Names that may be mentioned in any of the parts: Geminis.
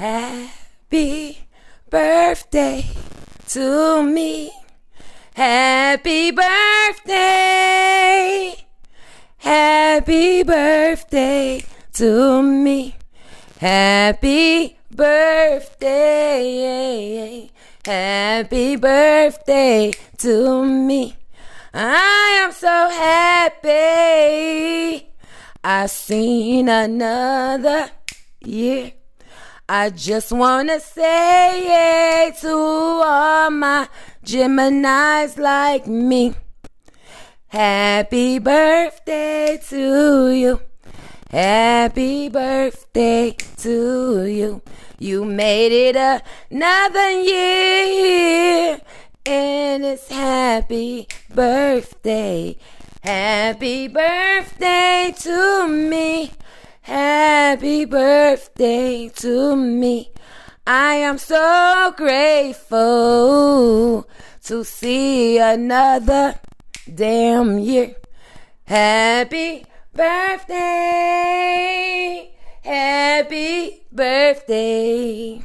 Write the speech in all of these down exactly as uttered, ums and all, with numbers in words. Happy birthday to me. Happy birthday. Happy birthday to me. Happy birthday. Happy birthday to me. I am so happy. I've seen another year. I just wanna say to all my Geminis like me, happy birthday to you. Happy birthday to you. You made it another year, and it's happy birthday. Happy birthday to me. Happy birthday to me. I am so grateful to see another damn year. Happy birthday. Happy birthday.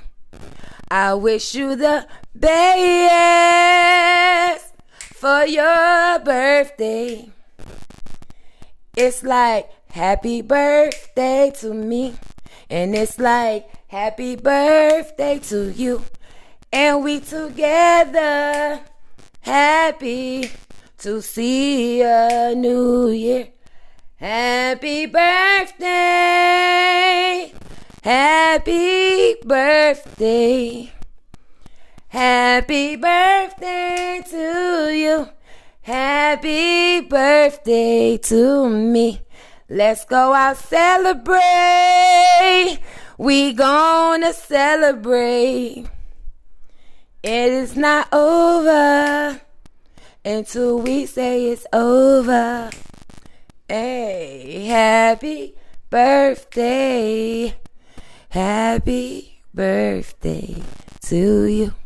I wish you the best for your birthday. It's like happy birthday to me, and it's like happy birthday to you, and we together happy to see a new year. Happy birthday, happy birthday, happy birthday to you. Happy birthday to me. Let's go out celebrate. We gonna celebrate. It is not over until we say it's over. Hey, happy birthday. Happy birthday to you.